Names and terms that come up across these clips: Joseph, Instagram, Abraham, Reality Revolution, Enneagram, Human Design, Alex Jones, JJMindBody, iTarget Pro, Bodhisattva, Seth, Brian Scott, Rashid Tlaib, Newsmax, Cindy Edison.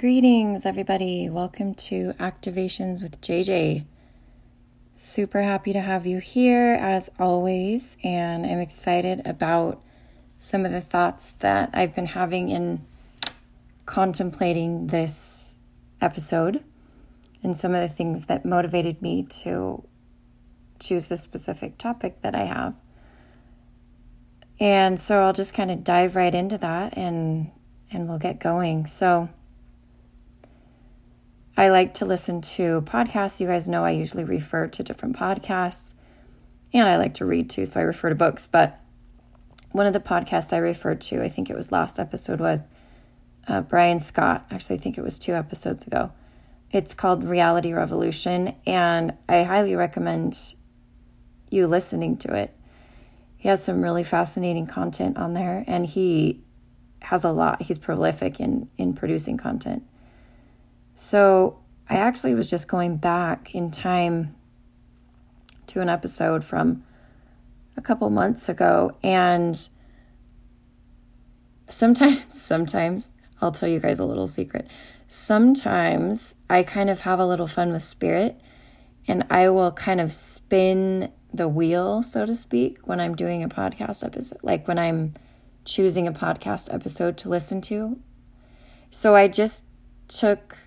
Greetings, everybody. Welcome to Activations with JJ. Super happy to have you here as always, and I'm excited about some of the thoughts that I've been having in contemplating this episode and some of the things that motivated me to choose this specific topic that I have. And so I'll just kind of dive right into that and we'll get going. So I like to listen to podcasts. You guys know I usually refer to different podcasts, and I like to read too, so I refer to books. But one of the podcasts I referred to, I think it was last episode, was Brian Scott. Actually, I think it was 2 episodes ago. It's called Reality Revolution, and I highly recommend you listening to it. He has some really fascinating content on there, and he has a lot. He's prolific in producing content. So I actually was just going back in time to an episode from a couple months ago, and sometimes, I'll tell you guys a little secret, sometimes I kind of have a little fun with spirit, and I will kind of spin the wheel, so to speak, when I'm doing a podcast episode, like when I'm choosing a podcast episode to listen to. So I just took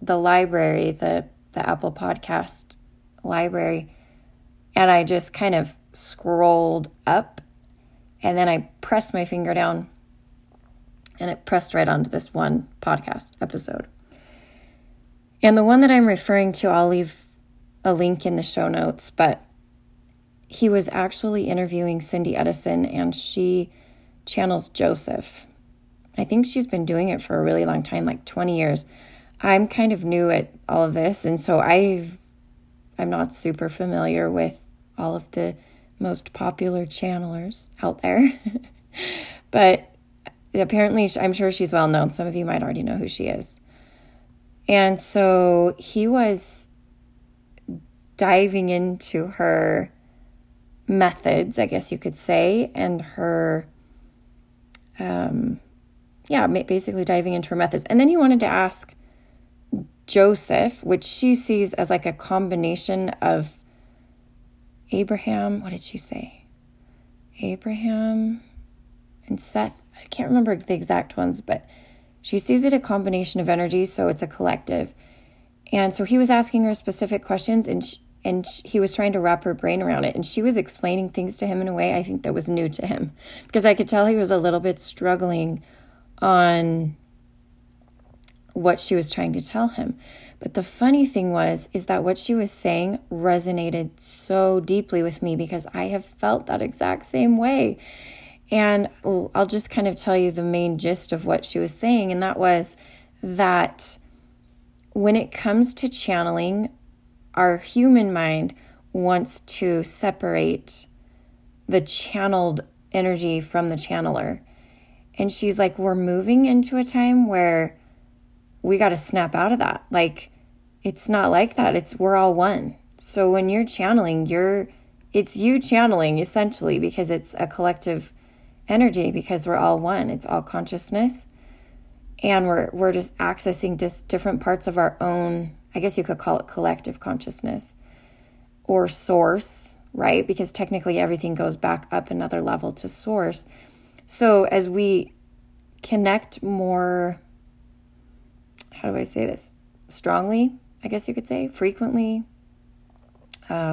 the library, the Apple Podcast library, and I just kind of scrolled up, and then I pressed my finger down, and it pressed right onto this one podcast episode. And the one that I'm referring to, I'll leave a link in the show notes, but he was actually interviewing Cindy Edison, and she channels Joseph. I think she's been doing it for a really long time, like 20 years. I'm kind of new at all of this, and so I'm not super familiar with all of the most popular channelers out there. But apparently, I'm sure she's well known. Some of you might already know who she is. And so he was diving into her methods, I guess you could say, and her, basically diving into her methods. And then he wanted to ask Joseph, which she sees as like a combination of Abraham, what did she say? Abraham and Seth. I can't remember the exact ones, but she sees it a combination of energy, so it's a collective. And so he was asking her specific questions, he was trying to wrap her brain around it. And she was explaining things to him in a way I think that was new to him, because I could tell he was a little bit struggling on what she was trying to tell him. But the funny thing is that what she was saying resonated so deeply with me, because I have felt that exact same way. And I'll just kind of tell you the main gist of what she was saying. And that was that when it comes to channeling, our human mind wants to separate the channeled energy from the channeler. And she's like, we're moving into a time where we got to snap out of that. Like, it's not like that. We're all one. So when you're channeling, it's you channeling essentially, because it's a collective energy, because we're all one. It's all consciousness. And we're just accessing just different parts of our own, I guess you could call it collective consciousness or source, right? Because technically everything goes back up another level to source. So as we connect more, how do I say this? Strongly, I guess you could say, frequently to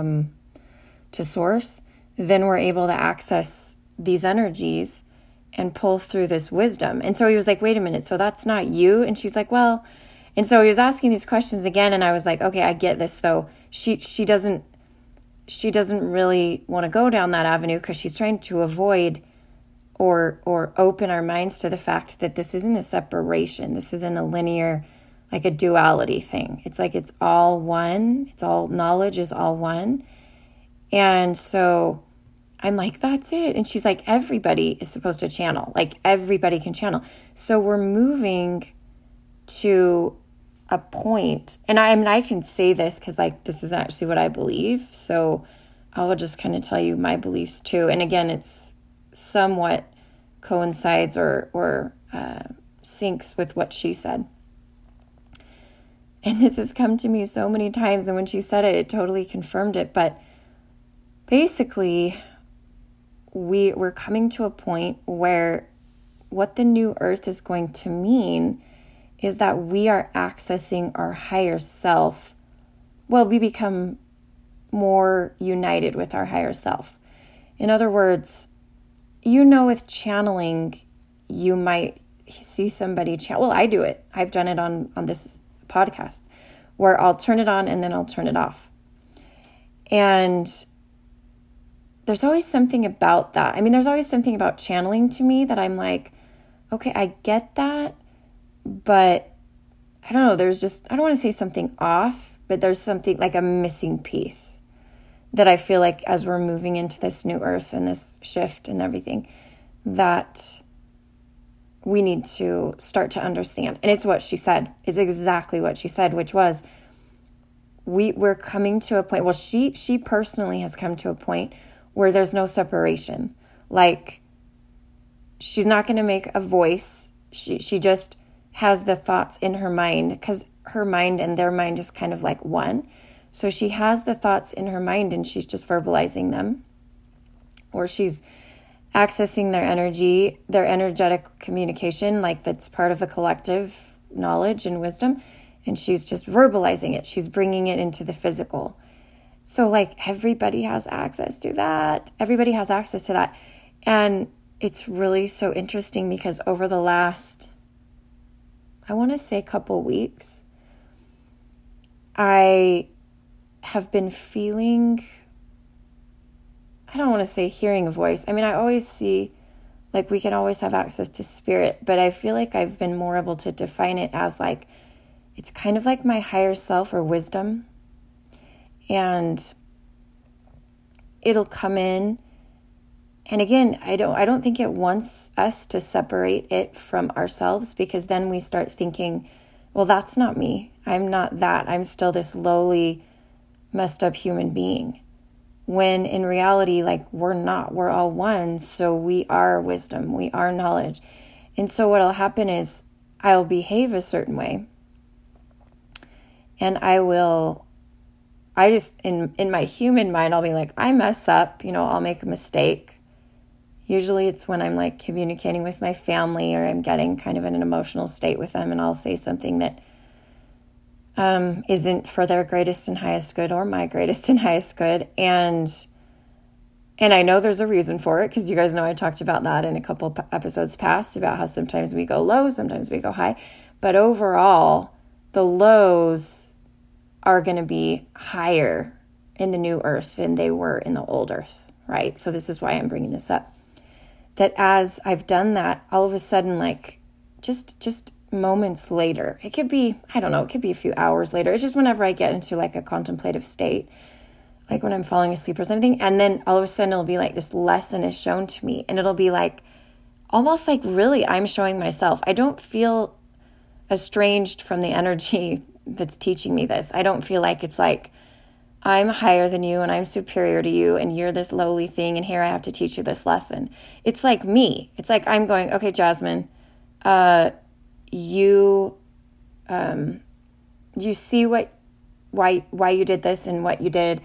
source, then we're able to access these energies and pull through this wisdom. And so he was like, wait a minute, so that's not you? And she's like, well, and so he was asking these questions again, and I was like, okay, I get this though. She doesn't really want to go down that avenue, because she's trying to avoid or open our minds to the fact that this isn't a separation. This isn't a linear, like a duality thing. It's like it's all one. It's all, knowledge is all one. And so I'm like, that's it. And she's like, everybody is supposed to channel. Like, everybody can channel. So we're moving to a point. And I can say this because, like, this is actually what I believe. So I'll just kind of tell you my beliefs too. And again, it's somewhat coincides or syncs with what she said. And this has come to me so many times. And when she said it, it totally confirmed it. But basically, we're coming to a point where what the new earth is going to mean is that we are accessing our higher self. Well, we become more united with our higher self. In other words, with channeling, you might see somebody channel. Well, I do it. I've done it on this podcast where I'll turn it on and then I'll turn it off. And there's always something about that. I mean, there's always something about channeling to me that I'm like, okay, I get that, but I don't know. There's just, I don't want to say something off, but there's something like a missing piece that I feel like as we're moving into this new earth and this shift and everything, that we need to start to understand. And it's what she said. It's exactly what she said, which was we're coming to a point. Well, she personally has come to a point where there's no separation. Like, she's not going to make a voice. She just has the thoughts in her mind, because her mind and their mind is kind of like one. So she has the thoughts in her mind and she's just verbalizing them, or she's accessing their energy, their energetic communication, like that's part of a collective knowledge and wisdom, and she's just verbalizing it. She's bringing it into the physical. So like, everybody has access to that. Everybody has access to that. And it's really so interesting because over the last, I want to say couple weeks, I have been feeling, I don't want to say hearing a voice. I mean, I always see, like, we can always have access to spirit, but I feel like I've been more able to define it as like, it's kind of like my higher self or wisdom. And it'll come in. And again, I don't think it wants us to separate it from ourselves, because then we start thinking, well, that's not me. I'm not that. I'm still this lowly, messed up human being. When in reality, like, we're not. We're all one. So we are wisdom. We are knowledge. And so what'll happen is I'll behave a certain way. And I just, in my human mind, I'll be like, I mess up, I'll make a mistake. Usually it's when I'm like communicating with my family, or I'm getting kind of in an emotional state with them, and I'll say something that isn't for their greatest and highest good, or my greatest and highest good. And I know there's a reason for it, because you guys know I talked about that in a couple episodes past, about how sometimes we go low, sometimes we go high. But overall, the lows are going to be higher in the new earth than they were in the old earth, right? So this is why I'm bringing this up. That as I've done that, all of a sudden, like just moments later, it could be, I don't know, it could be a few hours later. It's just whenever I get into like a contemplative state, like when I'm falling asleep or something, and then all of a sudden it'll be like this lesson is shown to me, and it'll be like, almost like really I'm showing myself. I don't feel estranged from the energy that's teaching me this. I don't feel like it's like, I'm higher than you and I'm superior to you and you're this lowly thing and here I have to teach you this lesson. It's like me. It's like I'm going, okay, Jasmine, you see why you did this and what you did,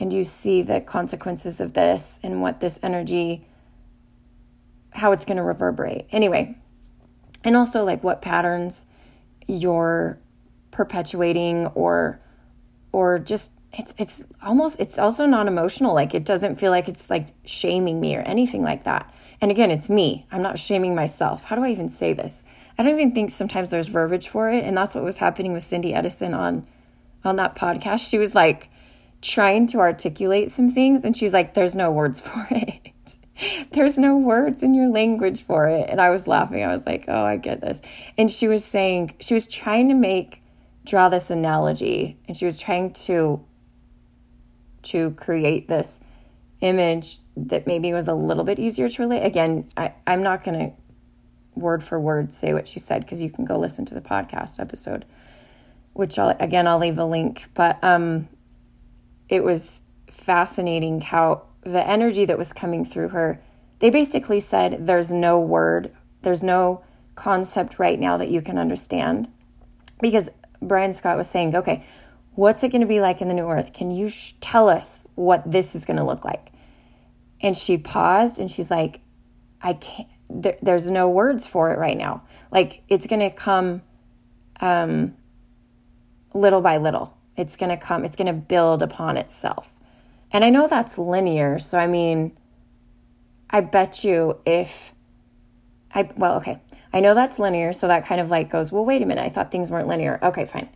and you see the consequences of this and what this energy, how it's going to reverberate. Anyway, and also like what patterns you're perpetuating, or just it's almost, it's also non-emotional. Like, it doesn't feel like it's like shaming me or anything like that. And again, it's me. I'm not shaming myself. How do I even say this? I don't even think sometimes there's verbiage for it. And that's what was happening with Cindy Edison on that podcast. She was like trying to articulate some things, and she's like, there's no words for it. There's no words in your language for it. And I was laughing. I was like, oh, I get this. And she was saying, she was trying to draw this analogy, and she was trying to create this image that maybe was a little bit easier to relate. Again, I'm not going to word for word say what she said, because you can go listen to the podcast episode, which I'll leave a link. But it was fascinating how the energy that was coming through her, they basically said, there's no word, there's no concept right now that you can understand, because Brian Scott was saying, okay, what's it going to be like in the new earth? Can you tell us what this is going to look like? And she paused and she's like, I can't, there's no words for it right now. Like, it's going to come little by little. It's going to come, it's going to build upon itself. And I know that's linear. So, I mean, I bet you if I, well, okay, I know that's linear. So that kind of like goes, well, wait a minute. I thought things weren't linear. Okay, fine.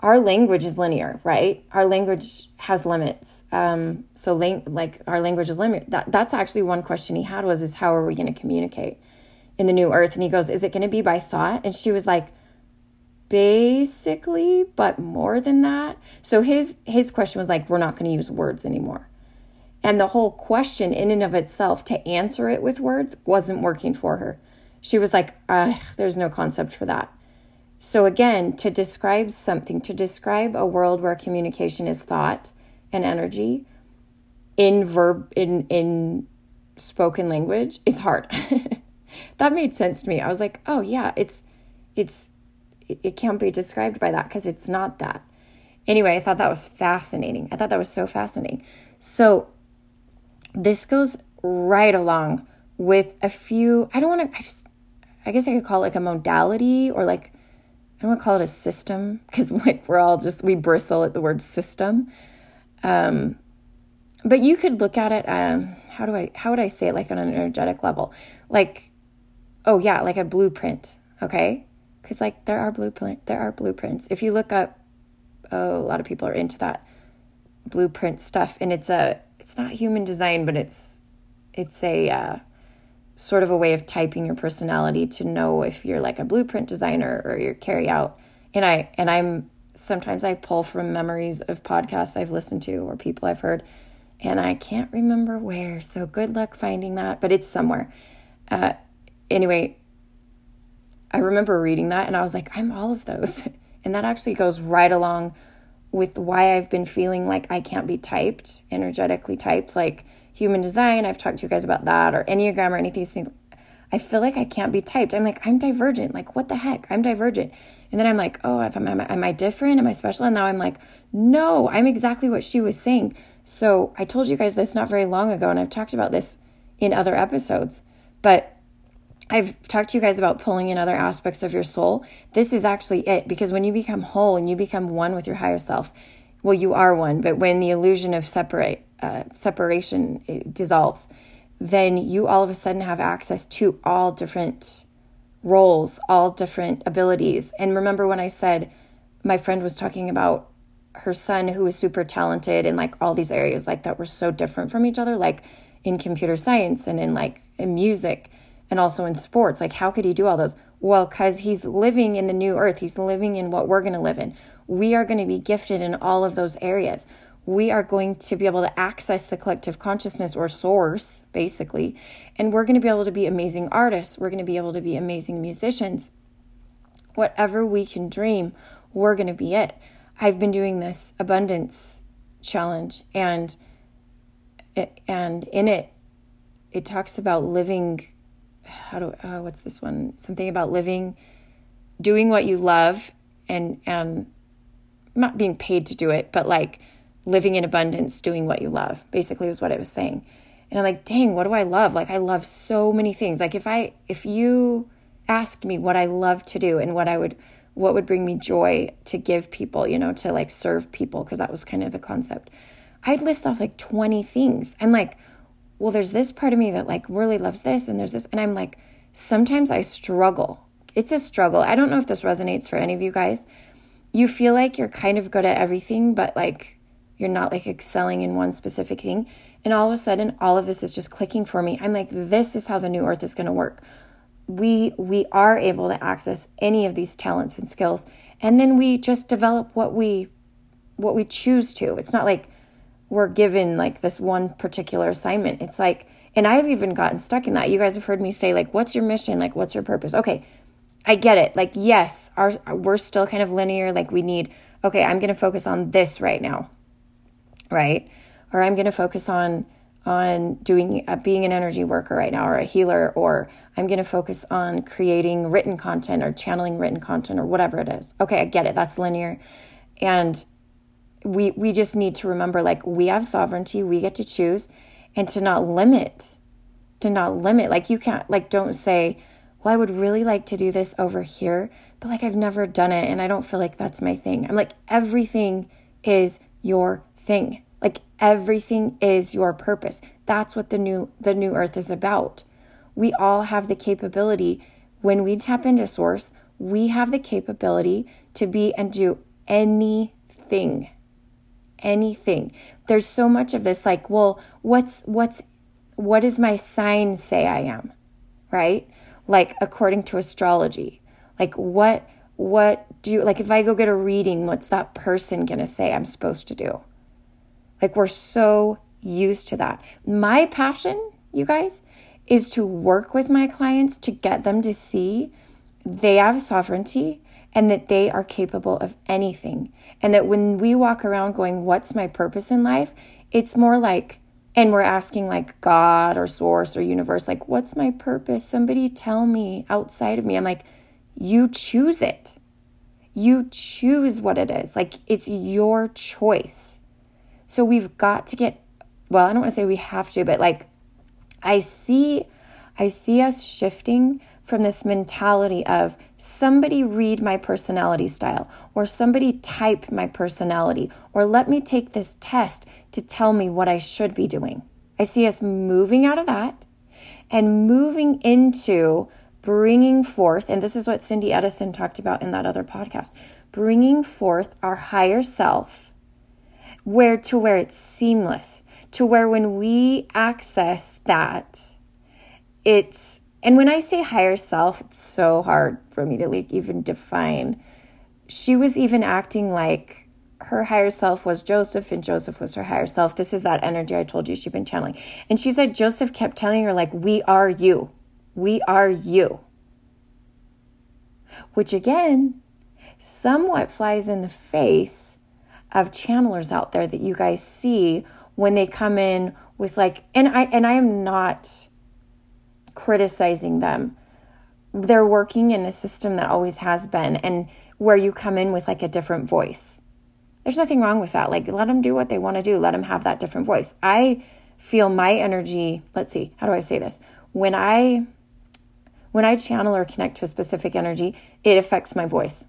Our language is linear, right? Our language has limits. So our language is linear. That's actually one question he had was, how are we going to communicate in the new earth? And he goes, is it going to be by thought? And she was like, basically, but more than that. So his question was like, we're not going to use words anymore. And the whole question in and of itself to answer it with words wasn't working for her. She was like, there's no concept for that. So again, to describe a world where communication is thought and energy in spoken language is hard. That made sense to me. I was like, oh yeah, it can't be described by that because it's not that. Anyway, I thought that was fascinating. I thought that was so fascinating. So this goes right along with a few, I guess I could call it like a modality or like, I don't want to call it a system because like we're all just, we bristle at the word system. But you could look at it, how would I say it like on an energetic level? Like, oh yeah, like a blueprint, okay? Because like there are blueprints. If you look up, a lot of people are into that blueprint stuff. And it's not human design, but it's a sort of a way of typing your personality to know if you're like a blueprint designer or you're carry out. And I'm sometimes I pull from memories of podcasts I've listened to or people I've heard, and I can't remember where. So good luck finding that, but it's somewhere. Anyway, I remember reading that and I was like, I'm all of those. And that actually goes right along with why I've been feeling like I can't be typed, energetically typed, like human design. I've talked to you guys about that, or Enneagram or anything. I feel like I can't be typed. I'm like, I'm divergent. Like, what the heck? I'm divergent. And then I'm like, oh, am I different? Am I special? And now I'm like, no, I'm exactly what she was saying. So I told you guys this not very long ago, and I've talked about this in other episodes, but I've talked to you guys about pulling in other aspects of your soul. This is actually it, because when you become whole and you become one with your higher self, well, you are one, but when the illusion of separation dissolves, then you all of a sudden have access to all different roles, all different abilities. And remember when I said my friend was talking about her son who was super talented in like all these areas like that were so different from each other, like in computer science and in like in music. And also in sports, like how could he do all those? Well, because he's living in the new earth. He's living in what we're going to live in. We are going to be gifted in all of those areas. We are going to be able to access the collective consciousness or source, basically. And we're going to be able to be amazing artists. We're going to be able to be amazing musicians. Whatever we can dream, we're going to be it. I've been doing this abundance challenge, and in it, it talks about living... what's this one? Something about living, doing what you love and not being paid to do it, but like living in abundance, doing what you love, basically is what it was saying. And I'm like, dang, what do I love? Like I love so many things. Like if you asked me what I love to do and what would bring me joy to give people, you know, to like serve people, because that was kind of the concept. I'd list off like 20 things. I'm like, well, there's this part of me that like really loves this, and there's this. And I'm like, sometimes I struggle. It's a struggle. I don't know if this resonates for any of you guys. You feel like you're kind of good at everything, but like you're not like excelling in one specific thing. And all of a sudden, all of this is just clicking for me. I'm like, this is how the new earth is going to work. We are able to access any of these talents and skills. And then we just develop what we choose to. It's not like we're given like this one particular assignment. It's like, and I've even gotten stuck in that. You guys have heard me say like, what's your mission? Like, what's your purpose? Okay, I get it. Like, yes, we're still kind of linear. Like we need, okay, I'm going to focus on this right now, right? Or I'm going to focus on doing, being an energy worker right now, or a healer, or I'm going to focus on creating written content or channeling written content or whatever it is. Okay, I get it. That's linear. And we just need to remember, like, we have sovereignty. We get to choose, and to not limit. Like, you can't, like, don't say, well, I would really like to do this over here, but, like, I've never done it and I don't feel like that's my thing. I'm like, everything is your thing. Like, everything is your purpose. That's what the new earth is about. We all have the capability, when we tap into source, we have the capability to be and do anything. There's so much of this, like, well, what does my sign say I am, right? Like, according to astrology, like, what do you, like, if I go get a reading, what's that person going to say I'm supposed to do? Like, we're so used to that. My passion, you guys, is to work with my clients to get them to see they have sovereignty and that they are capable of anything. And that when we walk around going, what's my purpose in life? It's more like, and we're asking, like, God or source or universe, like, what's my purpose? Somebody tell me outside of me. I'm like, you choose it. You choose what it is. Like, it's your choice. So we've got to get, well, I don't want to say we have to, but, like, I see us shifting from this mentality of somebody read my personality style, or somebody type my personality, or let me take this test to tell me what I should be doing. I see us moving out of that and moving into bringing forth, and this is what Cindy Edison talked about in that other podcast, bringing forth our higher self, where it's seamless, to where when we access that, it's, and when I say higher self, it's so hard for me to, like, even define. She was even acting like her higher self was Joseph and Joseph was her higher self. This is that energy I told you she'd been channeling. And she said Joseph kept telling her, like, we are you. We are you. Which, again, somewhat flies in the face of channelers out there that you guys see when they come in with, like, and I am not criticizing them. They're working in a system that always has been, and where you come in with, like, a different voice. There's nothing wrong with that. Like, let them do what they want to do. Let them have that different voice. I feel my energy. Let's see. How do I say this? When I channel or connect to a specific energy, it affects my voice.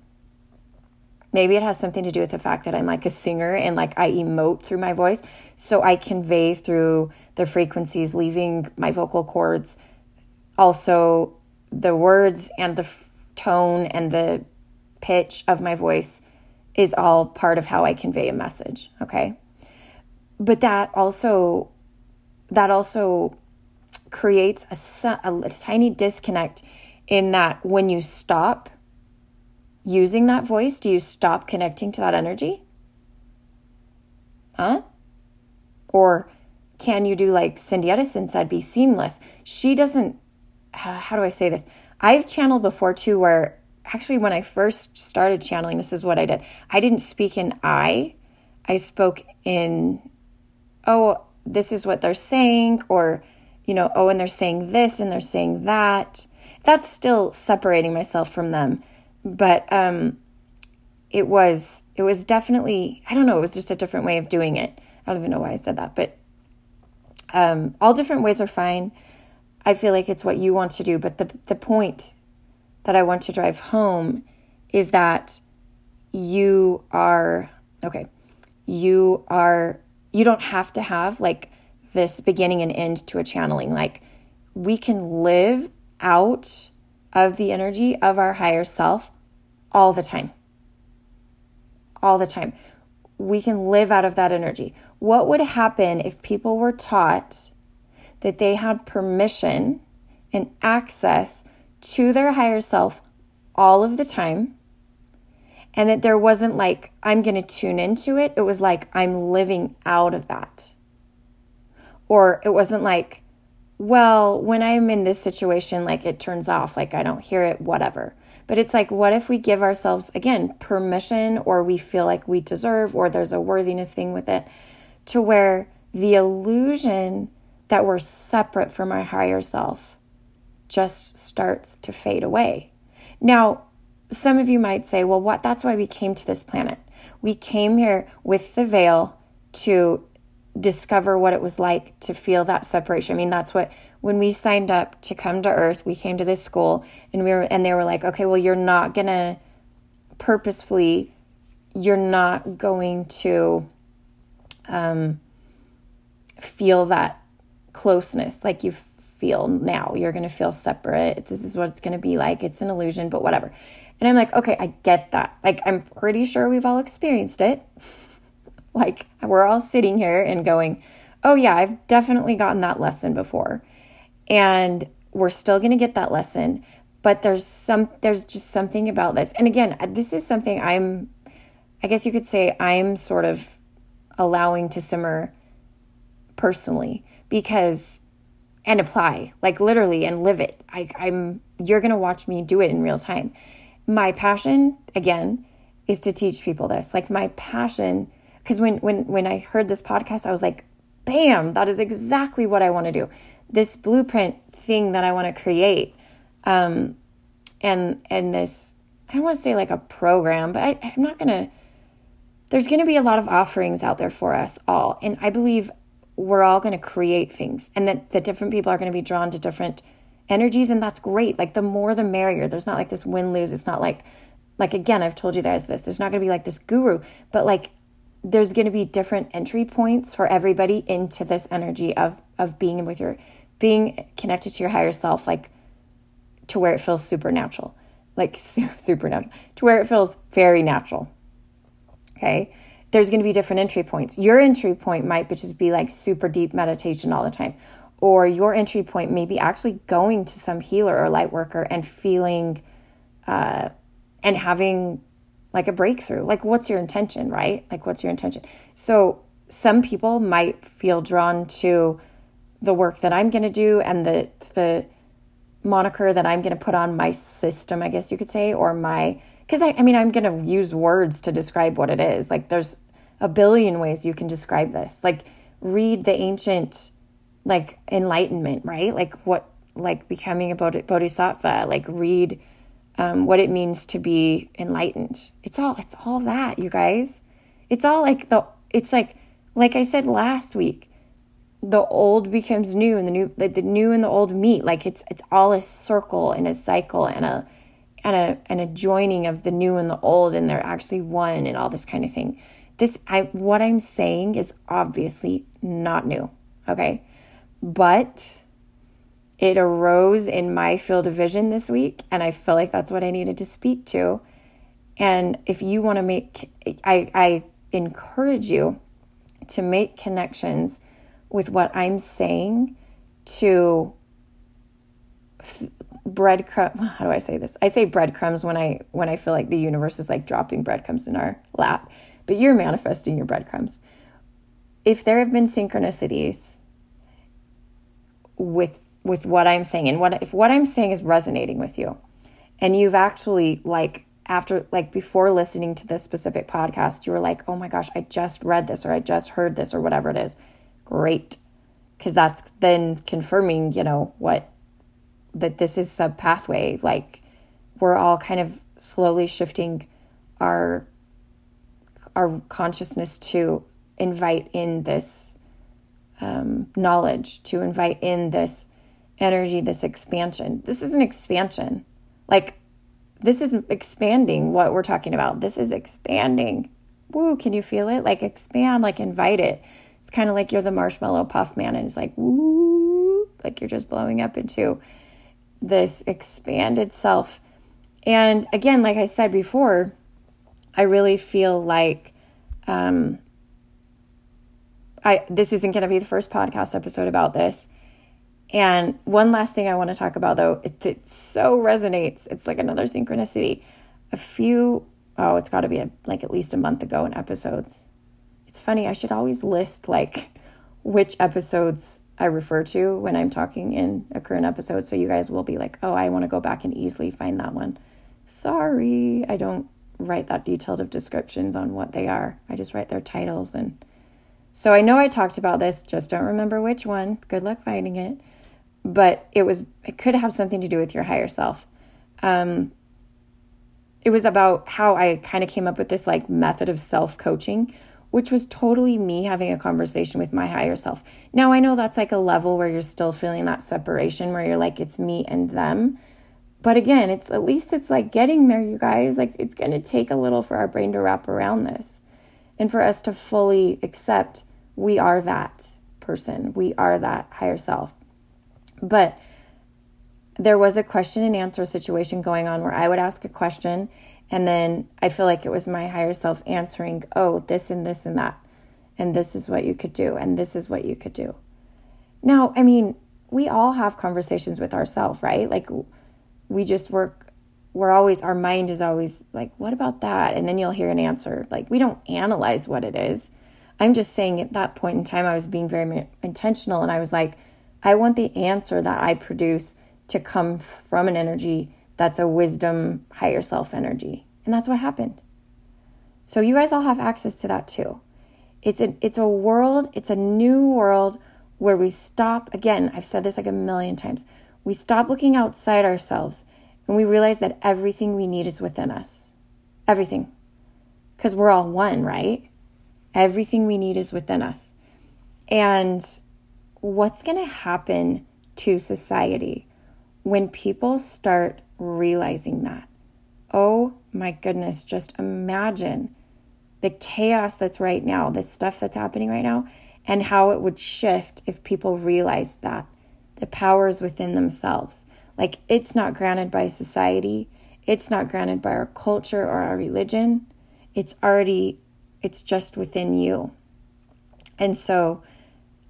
Maybe it has something to do with the fact that I'm, like, a singer and, like, I emote through my voice. So I convey through the frequencies leaving my vocal cords, also the words and the tone and the pitch of my voice is all part of how I convey a message, okay? But that also creates a tiny disconnect in that when you stop using that voice, do you stop connecting to that energy? Huh? Or can you do, like Cindy Edison said, be seamless? She doesn't, how do I say this? I've channeled before too, where actually when I first started channeling, this is what I did. I didn't speak in I spoke in, oh, this is what they're saying, or, you know, oh, and they're saying this and they're saying that. That's still separating myself from them. But it was definitely, I don't know, it was just a different way of doing it. I don't even know why I said that, but all different ways are fine. I feel like it's what you want to do. But the point that I want to drive home is that you don't have to have, like, this beginning and end to a channeling. Like, we can live out of the energy of our higher self all the time. All the time. We can live out of that energy. What would happen if people were taught that they had permission and access to their higher self all of the time, and that there wasn't, like, I'm going to tune into it. It was like, I'm living out of that. Or it wasn't like, well, when I'm in this situation, like, it turns off, like, I don't hear it, whatever. But it's like, what if we give ourselves, again, permission, or we feel like we deserve, or there's a worthiness thing with it, to where the illusion that we're separate from our higher self just starts to fade away. Now, some of you might say, well, what? That's why we came to this planet. We came here with the veil to discover what it was like to feel that separation. I mean, that's what, when we signed up to come to Earth, we came to this school and they were like, okay, well, you're not going to feel that closeness like you feel now. You're going to feel separate. This is what it's going to be like. It's an illusion, but whatever. And I'm like, okay, I get that. Like, I'm pretty sure we've all experienced it. Like, we're all sitting here and going, oh yeah, I've definitely gotten that lesson before. And we're still going to get that lesson, but there's just something about this. And again, this is something I guess you could say I'm sort of allowing to simmer personally, because, and apply, like literally, and live it. You're going to watch me do it in real time. My passion, again, is to teach people this. Like, my passion, because when I heard this podcast, I was like, bam, that is exactly what I want to do. This blueprint thing that I want to create. And this, I don't want to say like a program, but I'm not going to, there's going to be a lot of offerings out there for us all. And I believe we're all going to create things, and that different people are going to be drawn to different energies. And that's great. Like, the more, the merrier. There's not like this win-lose. It's not like, again, I've told you guys this, there's not going to be like this guru, but like, there's going to be different entry points for everybody into this energy of being connected to your higher self, like, to where it feels supernatural, to where it feels very natural. Okay. There's going to be different entry points. Your entry point might just be like super deep meditation all the time, or your entry point may be actually going to some healer or light worker and feeling, and having like a breakthrough. Like, what's your intention, right? Like, what's your intention? So some people might feel drawn to the work that I'm going to do and the moniker that I'm going to put on my system, I guess you could say, or because I mean, I'm going to use words to describe what it is. Like, there's a billion ways you can describe this. Like, read the ancient, like, enlightenment, right? Like, what, like, becoming a bodhisattva, like, read what it means to be enlightened. It's all that, you guys. It's all like like I said last week, the old becomes new, and the new and the old meet. Like, it's all a circle and a cycle and a joining of the new and the old, and they're actually one, and all this kind of thing. What I'm saying is obviously not new, okay? But it arose in my field of vision this week, and I feel like that's what I needed to speak to. And if you want to I encourage you to make connections with what I'm saying to breadcrumbs. How do I say this? I say breadcrumbs when I feel like the universe is like dropping breadcrumbs in our lap, but you're manifesting your breadcrumbs. If there have been synchronicities with what I'm saying, and if what I'm saying is resonating with you, and you've actually, like, before listening to this specific podcast, you were like, oh my gosh, I just read this, or I just heard this, or whatever it is. Great. Because that's then confirming, that this is sub pathway. Like, we're all kind of slowly shifting our consciousness to invite in this knowledge, to invite in this energy, this expansion. This is an expansion. Like, this is expanding what we're talking about. This is expanding. Woo, can you feel it? Like, expand, like, invite it. It's kind of like you're the marshmallow puff man, and it's like, woo, like you're just blowing up into this expanded self. And again, like I said before, I really feel like this isn't going to be the first podcast episode about this. And one last thing I want to talk about, though, it so resonates. It's like another synchronicity. It's got to be like at least a month ago in episodes. It's funny, I should always list like which episodes I refer to when I'm talking in a current episode, so you guys will be like, oh, I want to go back and easily find that one. Sorry, I don't write that detailed of descriptions on what they are. I just write their titles. And so I know I talked about this, just don't remember which one. Good luck finding it. but it could have something to do with your higher self. It was about how I kind of came up with this like method of self-coaching, which was totally me having a conversation with my higher self. Now I know that's like a level where you're still feeling that separation where you're like, it's me and them. But again, at least it's like getting there, you guys. Like it's going to take a little for our brain to wrap around this and for us to fully accept we are that person. We are that higher self. But there was a question and answer situation going on where I would ask a question and then I feel like it was my higher self answering, oh, this and this and that, and this is what you could do, and this is what you could do. Now, I mean, we all have conversations with ourselves, right? Like we just our mind is always like, what about that? And then you'll hear an answer. Like we don't analyze what it is. I'm just saying at that point in time, I was being very intentional and I was like, I want the answer that I produce to come from an energy that's a wisdom, higher self energy. And that's what happened. So you guys all have access to that too. It's a new world where we stop, again, I've said this like a million times, we stop looking outside ourselves and we realize that everything we need is within us. Everything. Because we're all one, right? Everything we need is within us. And what's going to happen to society when people start realizing that? Oh my goodness, just imagine the chaos that's right now, the stuff that's happening right now, and how it would shift if people realized that. The power is within themselves. Like it's not granted by society. It's not granted by our culture or our religion. It's just within you. And so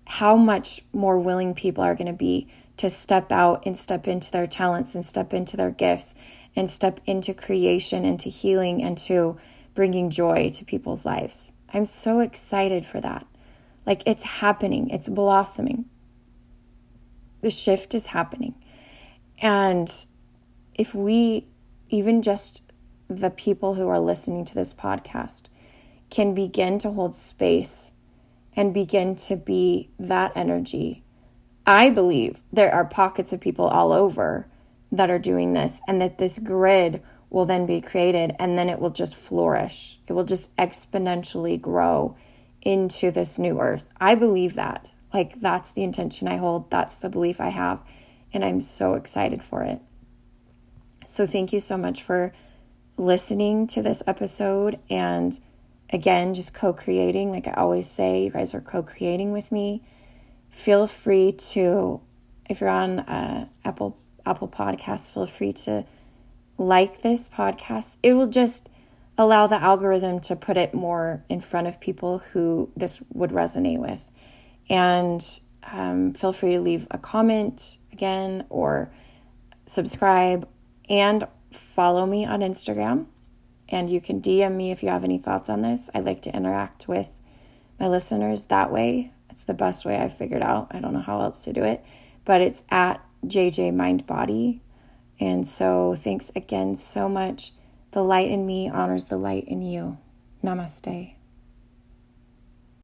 how much more willing people are going to be to step out and step into their talents and step into their gifts and step into creation and to healing and to bringing joy to people's lives. I'm so excited for that. Like it's happening. It's blossoming. The shift is happening. And if we, even just the people who are listening to this podcast, can begin to hold space and begin to be that energy. I believe there are pockets of people all over that are doing this, and that this grid will then be created, and then it will just flourish. It will just exponentially grow into this new earth. I believe that. Like, that's the intention I hold. That's the belief I have, and I'm so excited for it. So thank you so much for listening to this episode, and again, just co-creating. Like I always say, you guys are co-creating with me. Feel free to, if you're on Apple Podcasts, feel free to like this podcast. It will just allow the algorithm to put it more in front of people who this would resonate with. And feel free to leave a comment again or subscribe and follow me on Instagram. And you can DM me if you have any thoughts on this. I like to interact with my listeners that way. It's the best way I've figured out. I don't know how else to do it. But it's at JJMindBody. And so thanks again so much. The light in me honors the light in you. Namaste.